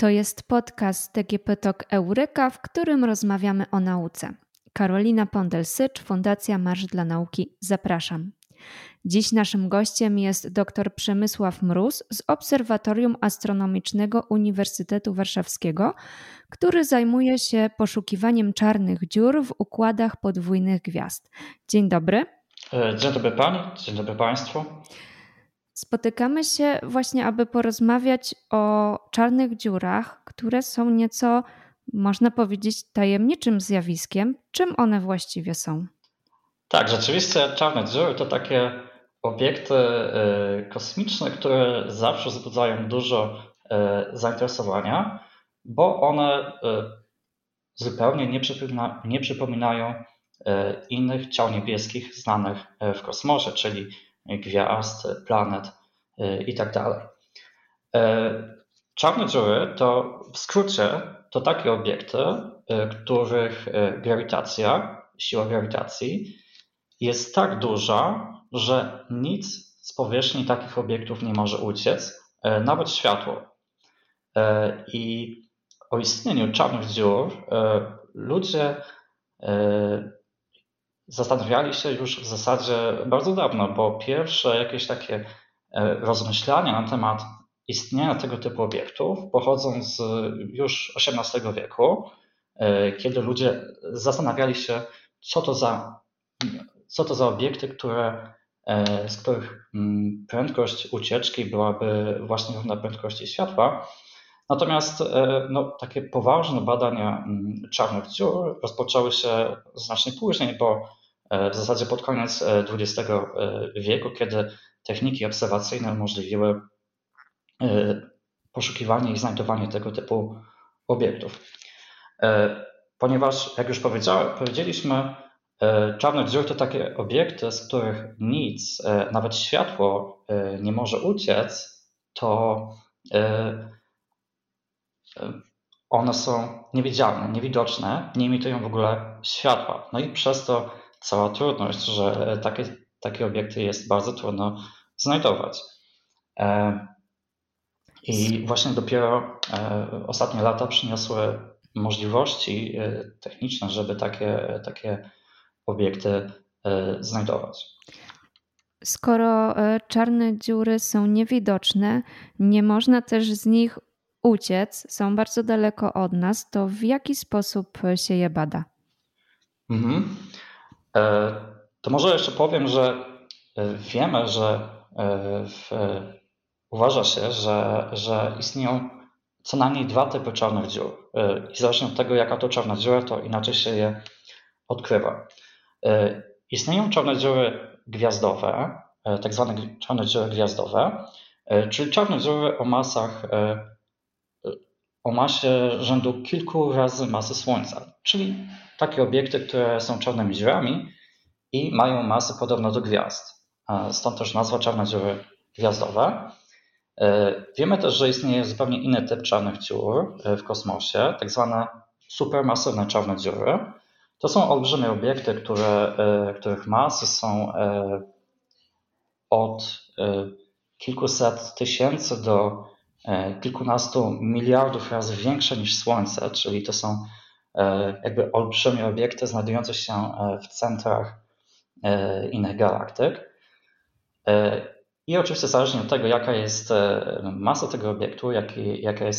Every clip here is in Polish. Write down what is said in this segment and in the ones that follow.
To jest podcast DGPTalk Eureka, w którym rozmawiamy o nauce. Karolina Pondel-Sycz, Fundacja Marsz dla Nauki. Zapraszam. Dziś naszym gościem jest dr Przemysław Mróz z Obserwatorium Astronomicznego Uniwersytetu Warszawskiego, który zajmuje się poszukiwaniem czarnych dziur w układach podwójnych gwiazd. Dzień dobry. Dzień dobry Pani, dzień dobry Państwu. Spotykamy się właśnie, aby porozmawiać o czarnych dziurach, które są nieco, można powiedzieć, tajemniczym zjawiskiem. Czym one właściwie są? Tak, rzeczywiście czarne dziury to takie obiekty kosmiczne, które zawsze wzbudzają dużo zainteresowania, bo one zupełnie nie przypominają innych ciał niebieskich znanych w kosmosie, czyli gwiazd, planet itd. Czarne dziury to w skrócie to takie obiekty, których grawitacja, siła grawitacji jest tak duża, że nic z powierzchni takich obiektów nie może uciec, nawet światło. I o istnieniu czarnych dziur ludzie zastanawiali się już w zasadzie bardzo dawno, bo pierwsze jakieś takie rozmyślania na temat istnienia tego typu obiektów pochodzą z już XVIII wieku, kiedy ludzie zastanawiali się, co to za obiekty, z których prędkość ucieczki byłaby właśnie równa prędkości światła. Natomiast takie poważne badania czarnych dziur rozpoczęły się znacznie później, bo w zasadzie pod koniec XX wieku, kiedy techniki obserwacyjne umożliwiły poszukiwanie i znajdowanie tego typu obiektów. Ponieważ, jak już powiedzieliśmy, czarne dziury to takie obiekty, z których nic, nawet światło, nie może uciec, to one są niewidzialne, niewidoczne, nie emitują w ogóle światła. No i przez to cała trudność, że takie obiekty jest bardzo trudno znajdować. I właśnie dopiero ostatnie lata przyniosły możliwości techniczne, żeby takie obiekty znajdować. Skoro czarne dziury są niewidoczne, nie można też z nich uciec, są bardzo daleko od nas, to w jaki sposób się je bada? To może jeszcze powiem, że wiemy, że uważa się, że istnieją co najmniej dwa typy czarnych dziur. I zależnie od tego, jaka to czarna dziura, to inaczej się je odkrywa. Istnieją czarne dziury gwiazdowe, tak zwane czarne dziury gwiazdowe, czyli czarne dziury o masie rzędu kilku razy masy Słońca, czyli takie obiekty, które są czarnymi dziurami i mają masę podobną do gwiazd. Stąd też nazwa czarne dziury gwiazdowe. Wiemy też, że istnieje zupełnie inny typ czarnych dziur w kosmosie, tak zwane supermasywne czarne dziury. To są olbrzymie obiekty, których masy są od kilkuset tysięcy do kilkunastu miliardów razy większe niż Słońce, czyli to są jakby olbrzymie obiekty znajdujące się w centrach innych galaktyk. I oczywiście zależnie od tego, jaka jest masa tego obiektu, jakie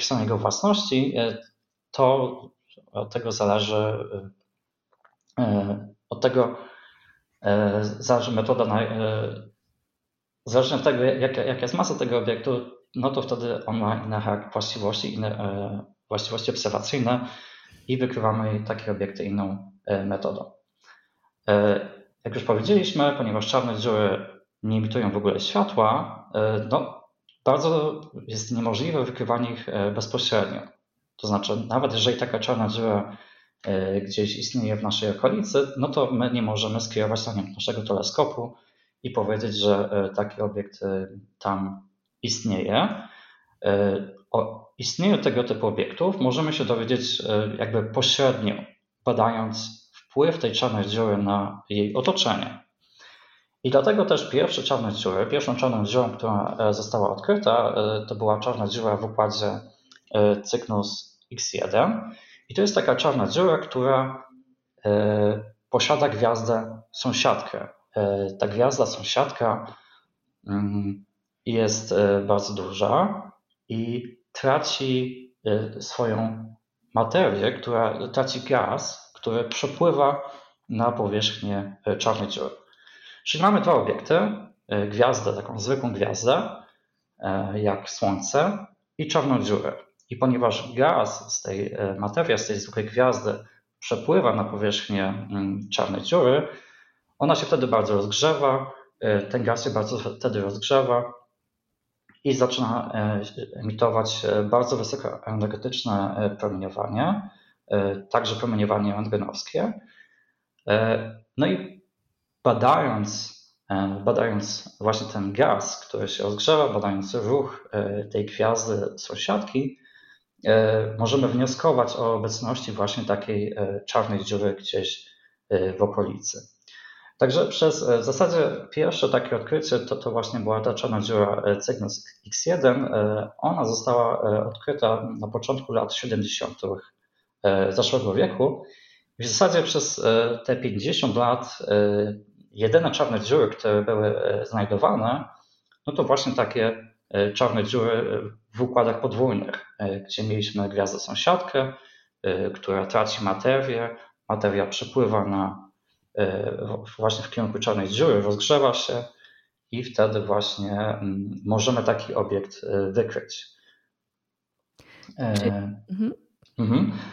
są jego własności, to od tego zależy metoda, zależnie od tego, jaka jest masa tego obiektu, no to wtedy on ma inne właściwości, właściwości obserwacyjne i wykrywamy takie obiekty inną metodą. Jak już powiedzieliśmy, ponieważ czarne dziury nie emitują w ogóle światła, no bardzo jest niemożliwe wykrywanie ich bezpośrednio. To znaczy, nawet jeżeli taka czarna dziura gdzieś istnieje w naszej okolicy, no to my nie możemy skierować na nią naszego teleskopu i powiedzieć, że taki obiekt tam istnieje. O istnieniu tego typu obiektów możemy się dowiedzieć jakby pośrednio, badając wpływ tej czarnej dziury na jej otoczenie. I dlatego też pierwszą czarną dziurą, która została odkryta, to była czarna dziura w układzie Cygnus X1. I to jest taka czarna dziura, która posiada gwiazdę sąsiadkę. Ta gwiazda sąsiadka jest bardzo duża i traci swoją materię, która traci gaz, który przepływa na powierzchnię czarnej dziury. Czyli mamy dwa obiekty, gwiazdę, taką zwykłą gwiazdę, jak Słońce, i czarną dziurę. I ponieważ gaz z tej materii, z tej zwykłej gwiazdy przepływa na powierzchnię czarnej dziury, ona się wtedy bardzo rozgrzewa, ten gaz się bardzo wtedy rozgrzewa i zaczyna emitować bardzo wysokoenergetyczne promieniowanie, także promieniowanie rentgenowskie. No i badając właśnie ten gaz, który się rozgrzewa, badając ruch tej gwiazdy sąsiadki, możemy wnioskować o obecności właśnie takiej czarnej dziury gdzieś w okolicy. Także przez w zasadzie pierwsze takie odkrycie to właśnie była ta czarna dziura Cygnus X1. Ona została odkryta na początku lat 70. zeszłego wieku. W zasadzie przez te 50 lat jedyne czarne dziury, które były znajdowane, no to właśnie takie czarne dziury w układach podwójnych, gdzie mieliśmy gwiazdę sąsiadkę, która traci materię, materia przepływa właśnie w kierunku czarnej dziury, rozgrzewa się i wtedy właśnie możemy taki obiekt wykryć.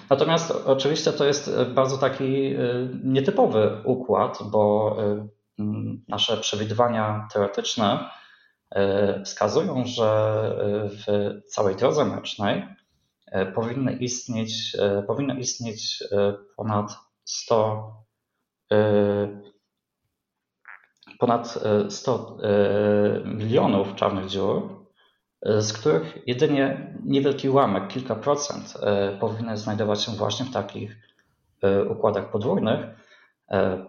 Natomiast oczywiście to jest bardzo taki nietypowy układ, bo nasze przewidywania teoretyczne wskazują, że w całej drodze mlecznej powinno istnieć ponad 100 milionów czarnych dziur, z których jedynie niewielki ułamek, kilka procent, powinny znajdować się właśnie w takich układach podwójnych.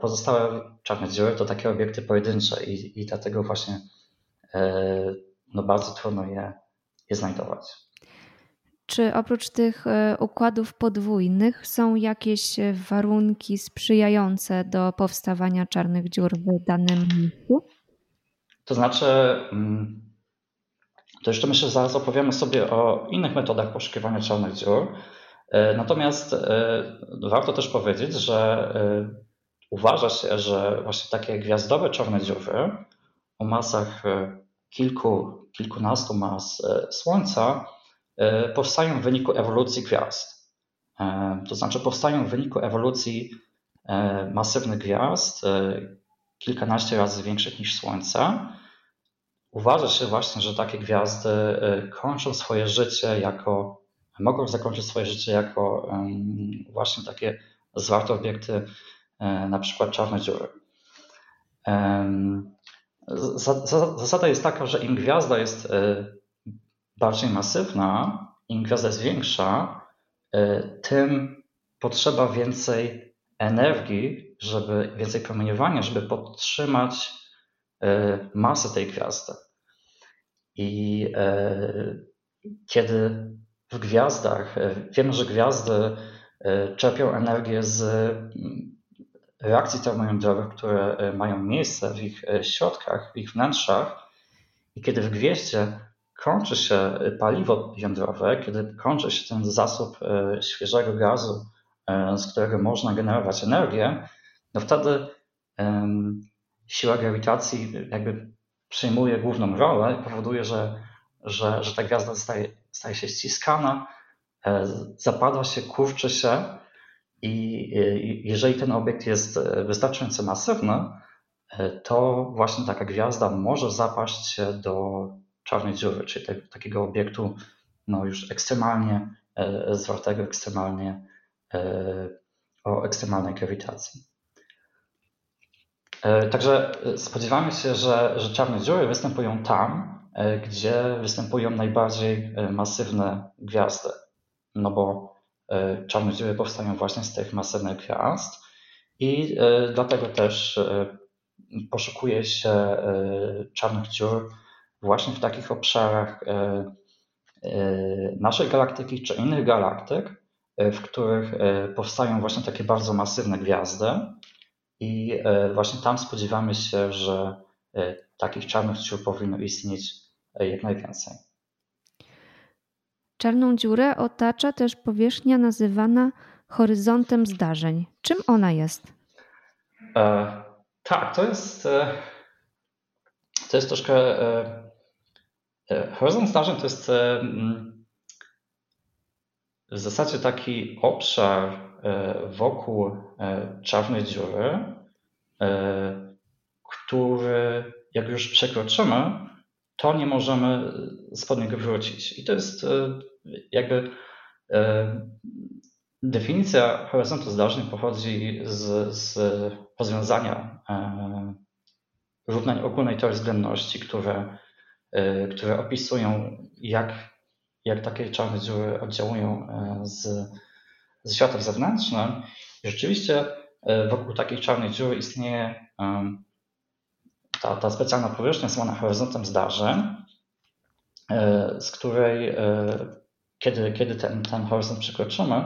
Pozostałe czarne dziury to takie obiekty pojedyncze i dlatego właśnie no bardzo trudno je znajdować. Czy oprócz tych układów podwójnych są jakieś warunki sprzyjające do powstawania czarnych dziur w danym miejscu? To znaczy, to jeszcze myślę, że zaraz opowiemy sobie o innych metodach poszukiwania czarnych dziur. Natomiast warto też powiedzieć, że uważa się, że właśnie takie gwiazdowe czarne dziury o masach kilkunastu mas Słońca powstają w wyniku ewolucji gwiazd. To znaczy powstają w wyniku ewolucji masywnych gwiazd, kilkanaście razy większych niż Słońce. Uważa się właśnie, że takie gwiazdy mogą zakończyć swoje życie jako właśnie takie zwarte obiekty, na przykład czarne dziury. Zasada jest taka, że im gwiazda jest bardziej masywna, im gwiazda jest większa, tym potrzeba więcej energii, więcej promieniowania, żeby podtrzymać masę tej gwiazdy. I kiedy w gwiazdach, wiemy, że gwiazdy czerpią energię z reakcji termojądrowych, które mają miejsce w ich środkach, w ich wnętrzach, i kiedy w gwieździe kończy się paliwo jądrowe, kiedy kończy się ten zasób świeżego gazu, z którego można generować energię, no wtedy siła grawitacji jakby przejmuje główną rolę i powoduje, że ta gwiazda staje się ściskana, zapada się, kurczy się i jeżeli ten obiekt jest wystarczająco masywny, to właśnie taka gwiazda może zapaść się do czarnej dziury, czyli takiego obiektu no już ekstremalnie zwartego, o ekstremalnej grawitacji. Także spodziewamy się, że czarne dziury występują tam, gdzie występują najbardziej masywne gwiazdy, no bo czarne dziury powstają właśnie z tych masywnych gwiazd i dlatego też poszukuje się czarnych dziur właśnie w takich obszarach, naszej galaktyki czy innych galaktyk, w których powstają właśnie takie bardzo masywne gwiazdy i właśnie tam spodziewamy się, że takich czarnych dziur powinno istnieć jak najwięcej. Czarną dziurę otacza też powierzchnia nazywana horyzontem zdarzeń. Czym ona jest? Tak, to jest troszkę... Horyzont zdarzeń to jest w zasadzie taki obszar wokół czarnej dziury, który jak już przekroczymy, to nie możemy spod niego wrócić. I to jest jakby definicja horyzontu zdarzeń pochodzi z rozwiązania równań ogólnej teorii względności, które opisują, jak takie czarne dziury oddziałują ze światem zewnętrznym. I rzeczywiście wokół takiej czarnej dziury istnieje ta specjalna powierzchnia zwana horyzontem zdarzeń, z której kiedy ten horyzont przekroczymy,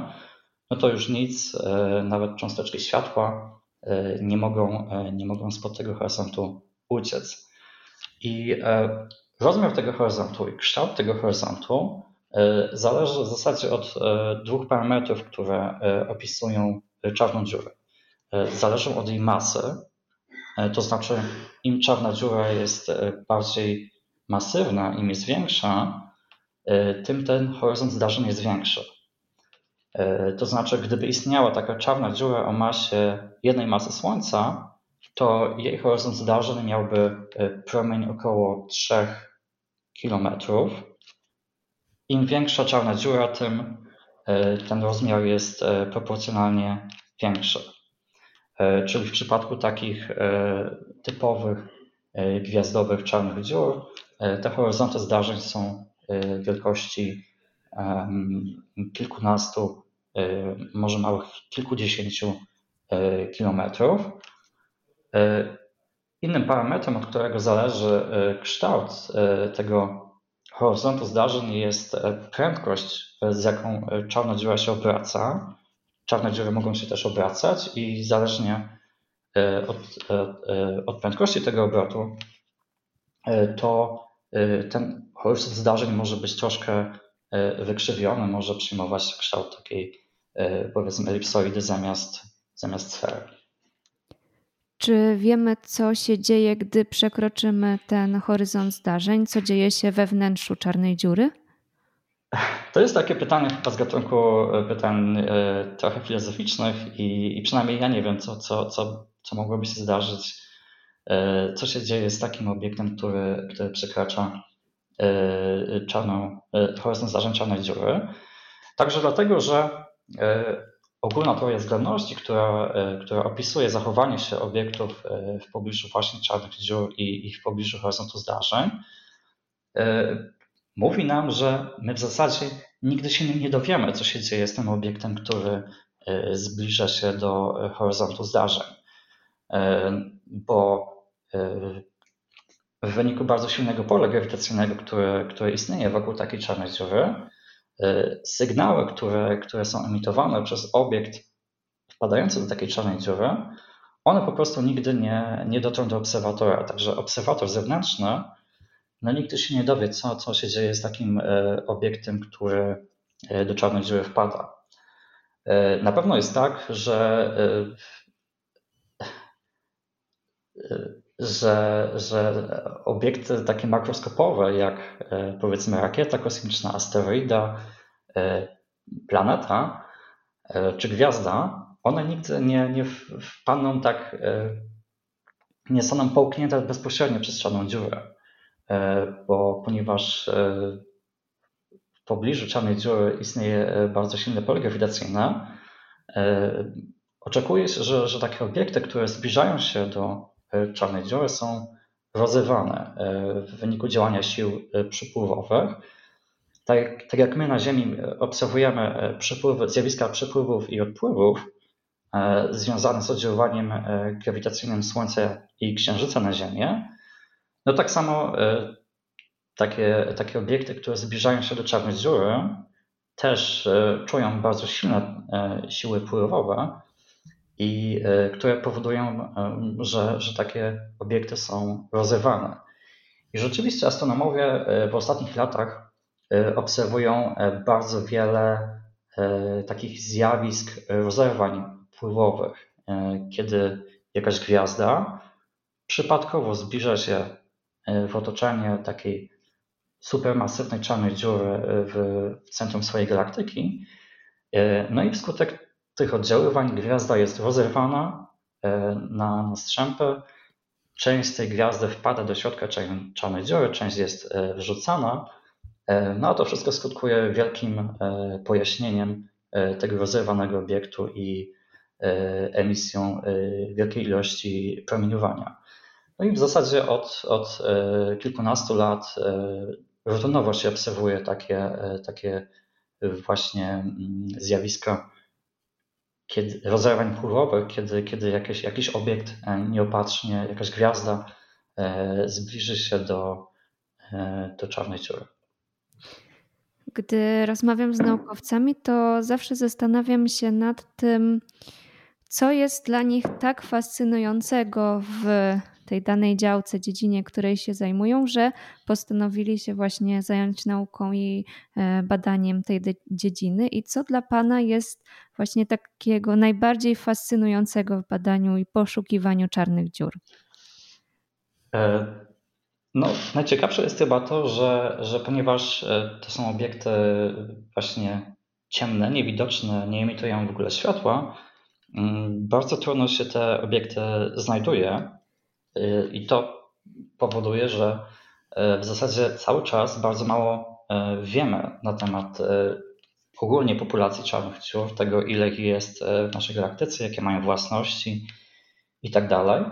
no to już nic, nawet cząsteczki światła nie mogą spod tego horyzontu uciec. I rozmiar tego horyzontu i kształt tego horyzontu zależy w zasadzie od dwóch parametrów, które opisują czarną dziurę. Zależą od jej masy, to znaczy im czarna dziura jest bardziej masywna, im jest większa, tym ten horyzont zdarzeń jest większy. To znaczy, gdyby istniała taka czarna dziura o masie jednej masy Słońca, to jej horyzont zdarzeń miałby promień około 3 km. Im większa czarna dziura, tym ten rozmiar jest proporcjonalnie większy. Czyli w przypadku takich typowych gwiazdowych czarnych dziur, te horyzonty zdarzeń są wielkości kilkunastu, może małych kilkudziesięciu kilometrów. Innym parametrem, od którego zależy kształt tego horyzontu zdarzeń, jest prędkość, z jaką czarna dziura się obraca. Czarne dziury mogą się też obracać i zależnie od prędkości tego obrotu, to ten horyzont zdarzeń może być troszkę wykrzywiony, może przyjmować kształt takiej, powiedzmy, elipsoidy zamiast sfery. Czy wiemy, co się dzieje, gdy przekroczymy ten horyzont zdarzeń? Co dzieje się we wnętrzu czarnej dziury? To jest takie pytanie chyba z gatunku pytań trochę filozoficznych i przynajmniej ja nie wiem, co mogłoby się zdarzyć, co się dzieje z takim obiektem, który przekracza horyzont zdarzeń czarnej dziury. Także dlatego, że ogólna teoria względności, która opisuje zachowanie się obiektów w pobliżu właśnie czarnych dziur i w pobliżu horyzontu zdarzeń, mówi nam, że my w zasadzie nigdy się nie dowiemy, co się dzieje z tym obiektem, który zbliża się do horyzontu zdarzeń, bo w wyniku bardzo silnego pola grawitacyjnego, które istnieje wokół takiej czarnej dziury, sygnały, które są emitowane przez obiekt wpadający do takiej czarnej dziury, one po prostu nigdy nie dotrą do obserwatora. Także obserwator zewnętrzny nigdy się nie dowie, co się dzieje z takim obiektem, który do czarnej dziury wpada. Na pewno jest tak, że obiekty takie makroskopowe, jak powiedzmy rakieta kosmiczna, asteroida, planeta czy gwiazda, one nigdy nie wpadną tak, nie są połknięte bezpośrednio przez czarną dziurę, ponieważ w pobliżu czarnej dziury istnieje bardzo silne pole grawitacyjne. Oczekuje się, że takie obiekty, które zbliżają się do czarnej dziury, są rozrywane w wyniku działania sił przypływowych. Tak jak my na Ziemi obserwujemy zjawiska przypływów i odpływów związane z oddziaływaniem grawitacyjnym Słońca i Księżyca na Ziemię, no tak samo takie obiekty, które zbliżają się do czarnej dziury, też czują bardzo silne siły pływowe, i które powodują, że takie obiekty są rozrywane. I rzeczywiście astronomowie w ostatnich latach obserwują bardzo wiele takich zjawisk rozerwań pływowych, kiedy jakaś gwiazda przypadkowo zbliża się w otoczenie takiej supermasywnej czarnej dziury w centrum swojej galaktyki. No i wskutek tych oddziaływań gwiazda jest rozerwana na strzępy. Część z tej gwiazdy wpada do środka czarnej dziury, część jest wyrzucana. No a to wszystko skutkuje wielkim pojaśnieniem tego rozerwanego obiektu i emisją wielkiej ilości promieniowania. No i w zasadzie od kilkunastu lat rutynowo się obserwuje takie właśnie zjawiska rozerwań pływowych, kiedy jakiś obiekt nieopatrznie, jakaś gwiazda zbliży się do czarnej dziury. Gdy rozmawiam z naukowcami, to zawsze zastanawiam się nad tym, co jest dla nich tak fascynującego w tej danej działce, dziedzinie, której się zajmują, że postanowili się właśnie zająć nauką i badaniem tej dziedziny. I co dla Pana jest właśnie takiego najbardziej fascynującego w badaniu i poszukiwaniu czarnych dziur? No, najciekawsze jest chyba to, że ponieważ to są obiekty właśnie ciemne, niewidoczne, nie emitują w ogóle światła, bardzo trudno się te obiekty znajduje. I to powoduje, że w zasadzie cały czas bardzo mało wiemy na temat ogólnie populacji czarnych dziur, tego ile ich jest w naszej galaktyce, jakie mają własności i tak dalej.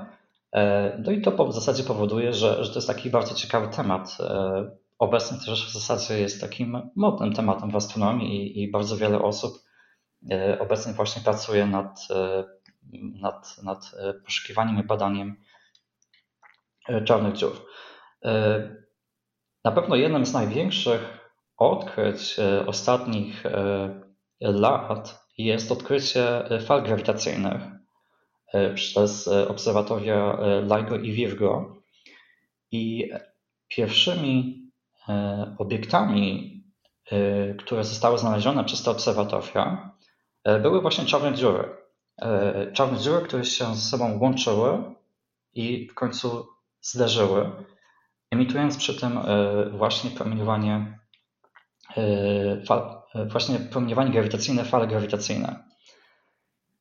No i to w zasadzie powoduje, że to jest taki bardzo ciekawy temat. Obecnie też w zasadzie jest takim modnym tematem w astronomii i bardzo wiele osób obecnie właśnie pracuje nad poszukiwaniem i badaniem czarnych dziur. Na pewno jednym z największych odkryć ostatnich lat jest odkrycie fal grawitacyjnych przez obserwatoria LIGO i Virgo. I pierwszymi obiektami, które zostały znalezione przez te obserwatoria, były właśnie czarne dziury. Czarne dziury, które się ze sobą łączyły i w końcu zderzyły, emitując przy tym właśnie promieniowanie grawitacyjne, fale grawitacyjne.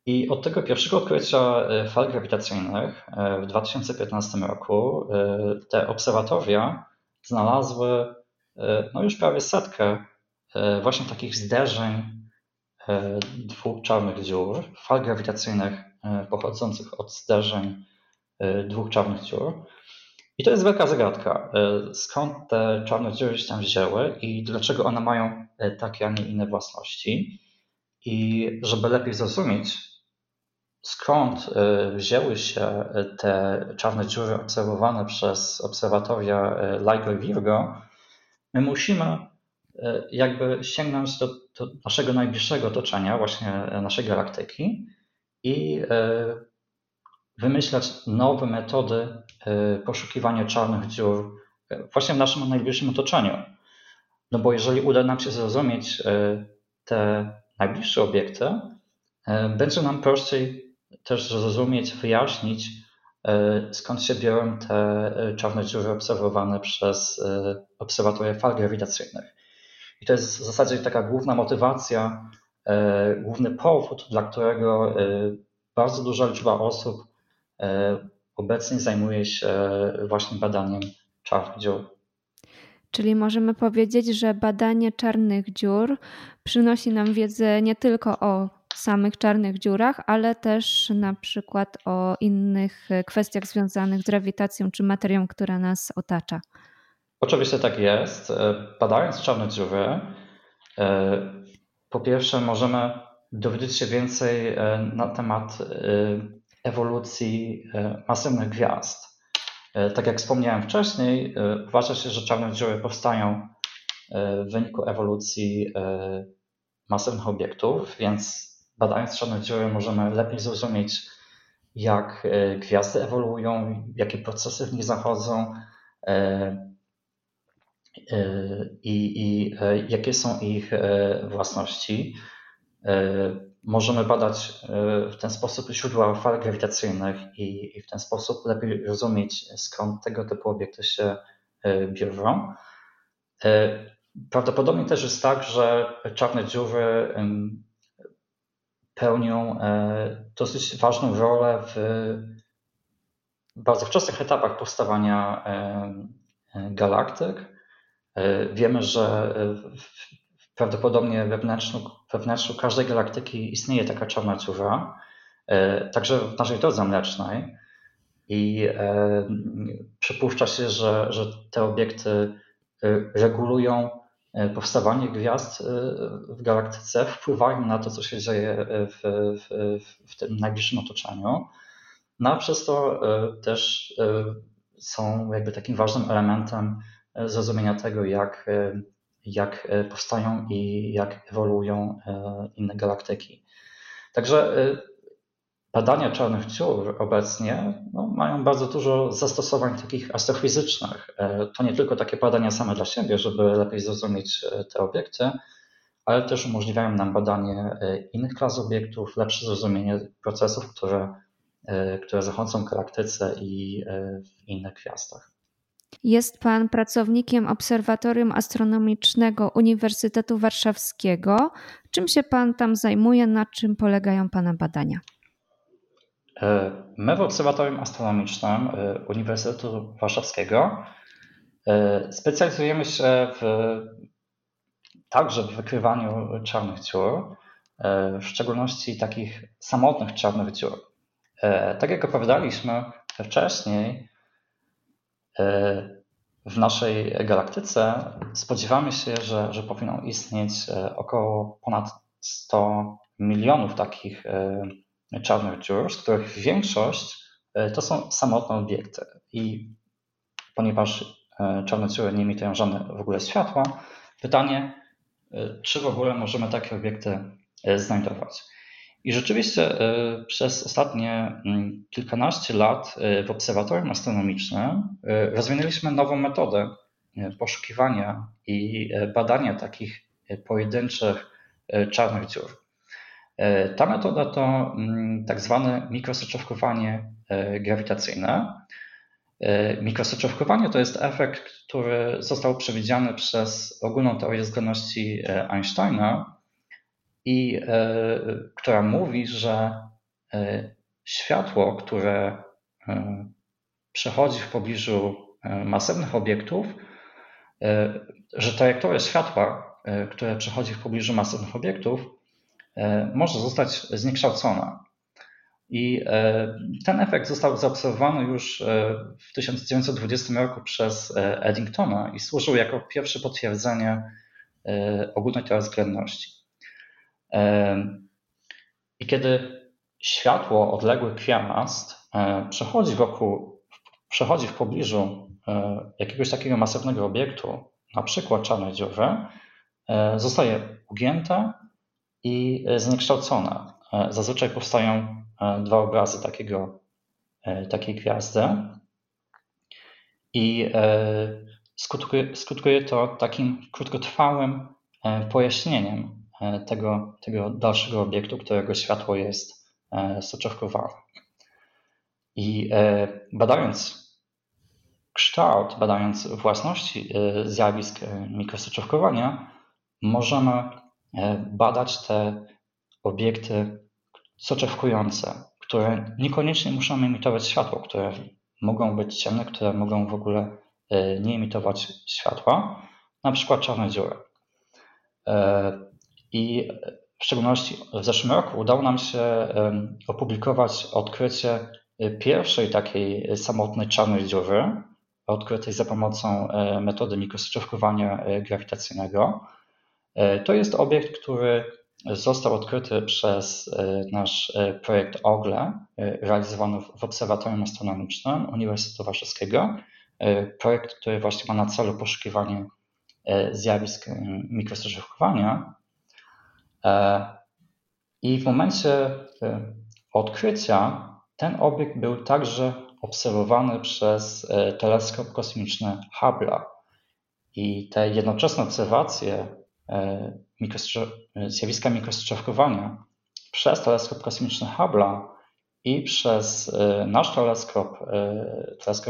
I od tego pierwszego odkrycia fal grawitacyjnych w 2015 roku te obserwatoria znalazły no już prawie setkę właśnie takich zderzeń dwóch czarnych dziur, fal grawitacyjnych pochodzących od zderzeń dwóch czarnych dziur. I to jest wielka zagadka, skąd te czarne dziury się tam wzięły i dlaczego one mają takie, a nie inne własności. I żeby lepiej zrozumieć, skąd wzięły się te czarne dziury obserwowane przez obserwatoria LIGO i Virgo, my musimy jakby sięgnąć do naszego najbliższego otoczenia, właśnie naszej galaktyki i wymyślać nowe metody poszukiwania czarnych dziur właśnie w naszym najbliższym otoczeniu. No bo jeżeli uda nam się zrozumieć te najbliższe obiekty, będzie nam prościej też zrozumieć, wyjaśnić, skąd się biorą te czarne dziury obserwowane przez obserwatoria fal grawitacyjnych. I to jest w zasadzie taka główna motywacja, główny powód, dla którego bardzo duża liczba osób obecnie zajmuje się właśnie badaniem czarnych dziur. Czyli możemy powiedzieć, że badanie czarnych dziur przynosi nam wiedzę nie tylko o samych czarnych dziurach, ale też na przykład o innych kwestiach związanych z grawitacją czy materią, która nas otacza. Oczywiście tak jest. Badając czarne dziury, po pierwsze możemy dowiedzieć się więcej na temat ewolucji masywnych gwiazd. Tak jak wspomniałem wcześniej, uważa się, że czarne dziury powstają w wyniku ewolucji masywnych obiektów, więc badając czarne dziury możemy lepiej zrozumieć, jak gwiazdy ewoluują, jakie procesy w nich zachodzą i jakie są ich własności. Możemy badać w ten sposób źródła fal grawitacyjnych i w ten sposób lepiej rozumieć, skąd tego typu obiekty się biorą. Prawdopodobnie też jest tak, że czarne dziury pełnią dosyć ważną rolę w bardzo wczesnych etapach powstawania galaktyk. Wiemy, że prawdopodobnie we wnętrzu każdej galaktyki istnieje taka czarna dziura, także w naszej drodze mlecznej, i przypuszcza się, że te obiekty regulują powstawanie gwiazd w galaktyce, wpływają na to, co się dzieje w tym najbliższym otoczeniu, no a przez to też są jakby takim ważnym elementem zrozumienia tego, jak powstają i jak ewoluują inne galaktyki. Także badania czarnych dziur obecnie mają bardzo dużo zastosowań takich astrofizycznych. To nie tylko takie badania same dla siebie, żeby lepiej zrozumieć te obiekty, ale też umożliwiają nam badanie innych klas obiektów, lepsze zrozumienie procesów, które zachodzą w galaktyce i w innych gwiazdach. Jest pan pracownikiem Obserwatorium Astronomicznego Uniwersytetu Warszawskiego. Czym się pan tam zajmuje, na czym polegają pana badania? My w Obserwatorium Astronomicznym Uniwersytetu Warszawskiego specjalizujemy się także w wykrywaniu czarnych dziur, w szczególności takich samotnych czarnych dziur. Tak jak opowiadaliśmy wcześniej, w naszej galaktyce spodziewamy się, że powinno istnieć około ponad 100 milionów takich czarnych dziur, z których większość to są samotne obiekty. I ponieważ czarne dziury nie emitują żadne w ogóle światła, pytanie, czy w ogóle możemy takie obiekty znajdować. I rzeczywiście przez ostatnie kilkanaście lat w Obserwatorium Astronomicznym rozwinęliśmy nową metodę poszukiwania i badania takich pojedynczych czarnych dziur. Ta metoda to tak zwane mikrosoczewkowanie grawitacyjne. Mikrosoczewkowanie to jest efekt, który został przewidziany przez ogólną teorię względności Einsteina, i która mówi, że światło, które przechodzi w pobliżu masywnych obiektów, że trajektoria światła, które przechodzi w pobliżu masywnych obiektów, może zostać zniekształcona. I ten efekt został zaobserwowany już w 1920 roku przez Eddingtona i służył jako pierwsze potwierdzenie ogólnej teorii względności. I kiedy światło odległych gwiazd przechodzi w pobliżu jakiegoś takiego masywnego obiektu, na przykład czarnej dziury, zostaje ugięte i zniekształcone. Zazwyczaj powstają dwa obrazy takiej gwiazdy i skutkuje to takim krótkotrwałym pojaśnieniem tego dalszego obiektu, którego światło jest soczewkowane. I badając kształt, badając własności zjawisk mikrosoczewkowania, możemy badać te obiekty soczewkujące, które niekoniecznie muszą emitować światło, które mogą być ciemne, które mogą w ogóle nie emitować światła, na przykład czarne dziury. I w szczególności w zeszłym roku udało nam się opublikować odkrycie pierwszej takiej samotnej czarnej dziury, odkrytej za pomocą metody mikrosoczewkowania grawitacyjnego. To jest obiekt, który został odkryty przez nasz projekt OGLE, realizowany w Obserwatorium Astronomicznym Uniwersytetu Warszawskiego. Projekt, który właśnie ma na celu poszukiwanie zjawisk mikrostrzeżkowania. I w momencie odkrycia ten obiekt był także obserwowany przez teleskop kosmiczny Hubble'a. I te jednoczesne obserwacje zjawiska mikrostrzeżkowania przez teleskop kosmiczny Hubble'a i przez nasz teleskop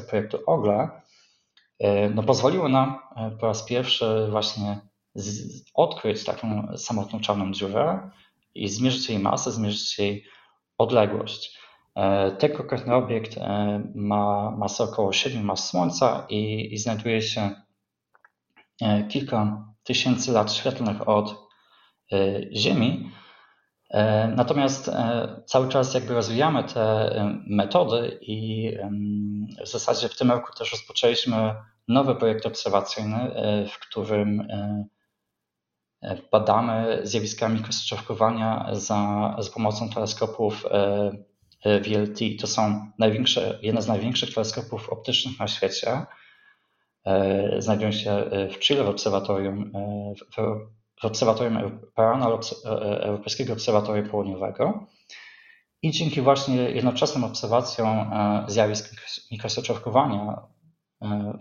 projektu OGLE pozwoliły nam po raz pierwszy właśnie odkryć taką samotną czarną dziurę i zmierzyć jej masę, zmierzyć jej odległość. Ten konkretny obiekt ma masę około 7 mas Słońca i znajduje się kilka tysięcy lat świetlnych od Ziemi. Natomiast cały czas jakby rozwijamy te metody i w zasadzie w tym roku też rozpoczęliśmy nowy projekt obserwacyjny, w którym badamy zjawiska mikrostrzeżkowania za pomocą teleskopów VLT. To są jedne z największych teleskopów optycznych na świecie. Znajdują się w Chile w obserwatorium Paranal Europejskiego Obserwatorium Południowego i dzięki właśnie jednoczesnym obserwacjom zjawisk mikrostrzeżkowania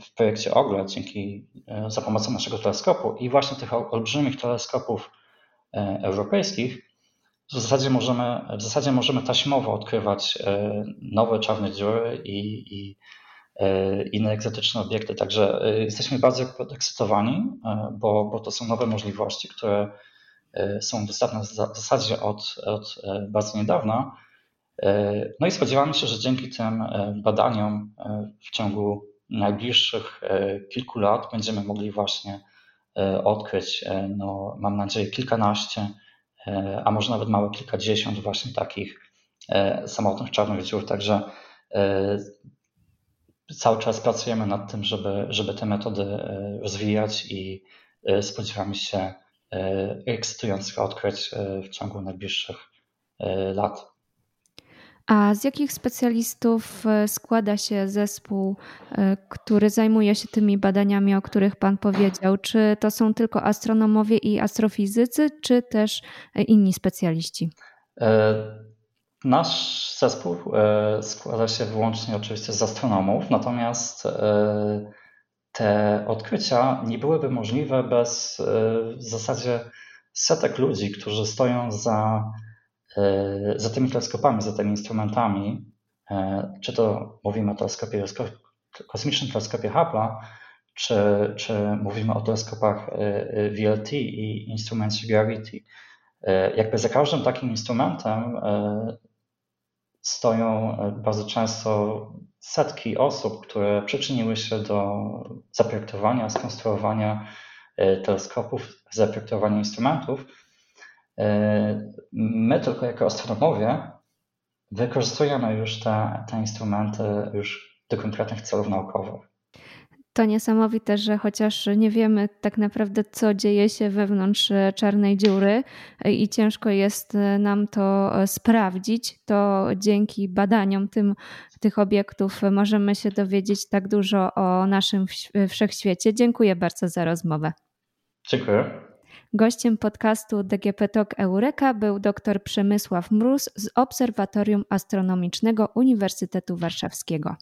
w projekcie OGLE za pomocą naszego teleskopu i właśnie tych olbrzymich teleskopów europejskich w zasadzie możemy taśmowo odkrywać nowe czarne dziury i inne egzotyczne obiekty. Także jesteśmy bardzo podekscytowani, bo to są nowe możliwości, które są dostępne w zasadzie od bardzo niedawna. No i spodziewamy się, że dzięki tym badaniom w ciągu najbliższych kilku lat będziemy mogli właśnie odkryć, no, mam nadzieję, kilkanaście, a może nawet małe kilkadziesiąt właśnie takich samotnych czarnych dziur. Także cały czas pracujemy nad tym, żeby te metody rozwijać i spodziewamy się ekscytujących odkryć w ciągu najbliższych lat. A z jakich specjalistów składa się zespół, który zajmuje się tymi badaniami, o których Pan powiedział? Czy to są tylko astronomowie i astrofizycy, czy też inni specjaliści? Nasz zespół składa się wyłącznie oczywiście z astronomów, natomiast te odkrycia nie byłyby możliwe bez w zasadzie setek ludzi, którzy stoją za tymi teleskopami, za tymi instrumentami, czy to mówimy o teleskopie kosmicznym teleskopie Hubble'a, czy mówimy o teleskopach VLT i instrumencie Gravity. Jakby za każdym takim instrumentem stoją bardzo często setki osób, które przyczyniły się do zaprojektowania, skonstruowania teleskopów, zaprojektowania instrumentów. My tylko jako astronomowie wykorzystujemy już te instrumenty już do konkretnych celów naukowych. To niesamowite, że chociaż nie wiemy tak naprawdę, co dzieje się wewnątrz czarnej dziury i ciężko jest nam to sprawdzić, to dzięki badaniom tych obiektów możemy się dowiedzieć tak dużo o naszym wszechświecie. Dziękuję bardzo za rozmowę. Dziękuję. Gościem podcastu DGPTalk Eureka był dr Przemysław Mróz z Obserwatorium Astronomicznego Uniwersytetu Warszawskiego.